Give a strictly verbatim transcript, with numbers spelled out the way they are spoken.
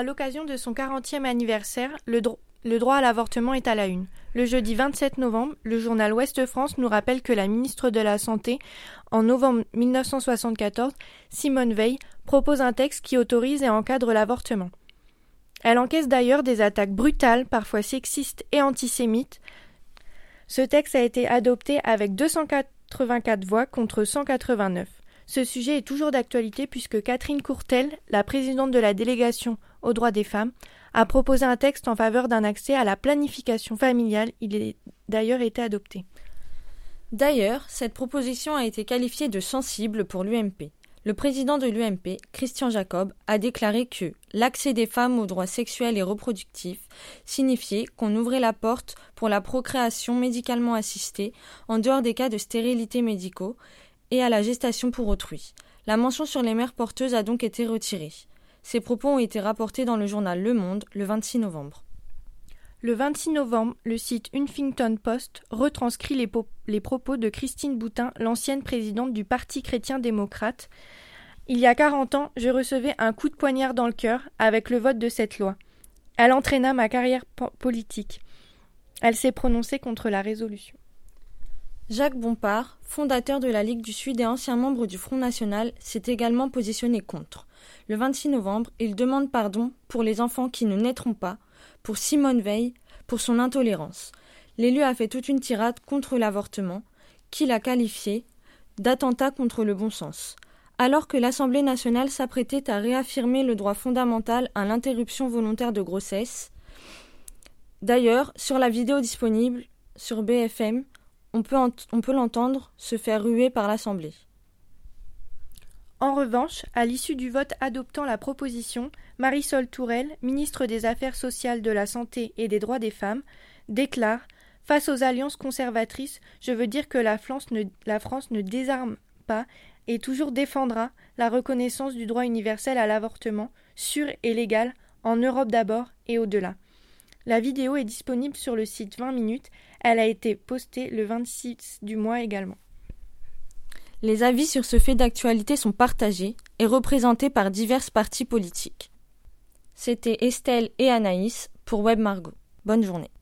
À l'occasion de son quarantième anniversaire, le, dro- le droit à l'avortement est à la une. Le jeudi vingt-sept novembre, le journal Ouest-France nous rappelle que la ministre de la Santé, en novembre mille neuf cent soixante-quatorze, Simone Veil, propose un texte qui autorise et encadre l'avortement. Elle encaisse d'ailleurs des attaques brutales, parfois sexistes et antisémites. Ce texte a été adopté avec deux cent quatre-vingt-quatre voix contre cent quatre-vingt-neuf. Ce sujet est toujours d'actualité puisque Catherine Courtel, la présidente de la délégation aux droits des femmes, a proposé un texte en faveur d'un accès à la planification familiale. Il a d'ailleurs été adopté. D'ailleurs, cette proposition a été qualifiée de sensible pour l'U M P. Le président de l'U M P, Christian Jacob, a déclaré que « l'accès des femmes aux droits sexuels et reproductifs signifiait qu'on ouvrait la porte pour la procréation médicalement assistée en dehors des cas de stérilité médicaux et à la gestation pour autrui. La mention sur les mères porteuses a donc été retirée. » Ces propos ont été rapportés dans le journal Le Monde le vingt-six novembre. Le vingt-six novembre, le site Huffington Post retranscrit les, po- les propos de Christine Boutin, l'ancienne présidente du Parti chrétien-démocrate. « Il y a quarante ans, je recevais un coup de poignard dans le cœur avec le vote de cette loi. Elle entraîna ma carrière po- politique. Elle s'est prononcée contre la résolution. » Jacques Bompard, fondateur de la Ligue du Sud et ancien membre du Front National, s'est également positionné contre. Le vingt-six novembre, il demande pardon pour les enfants qui ne naîtront pas, pour Simone Veil, pour son intolérance. L'élu a fait toute une tirade contre l'avortement, qu'il a qualifié d'attentat contre le bon sens. Alors que l'Assemblée nationale s'apprêtait à réaffirmer le droit fondamental à l'interruption volontaire de grossesse, d'ailleurs, sur la vidéo disponible sur B F M, On peut, ent- on peut l'entendre se faire ruer par l'Assemblée. En revanche, à l'issue du vote adoptant la proposition, Marisol Touraine, ministre des Affaires sociales, de la Santé et des Droits des femmes, déclare « Face aux alliances conservatrices, je veux dire que la France ne, la France ne désarme pas et toujours défendra la reconnaissance du droit universel à l'avortement, sûr et légal, en Europe d'abord et au-delà. » La vidéo est disponible sur le site vingt minutes. Elle a été postée le vingt-six du mois également. Les avis sur ce fait d'actualité sont partagés et représentés par diverses partis politiques. C'était Estelle et Anaïs pour Webmargot. Bonne journée.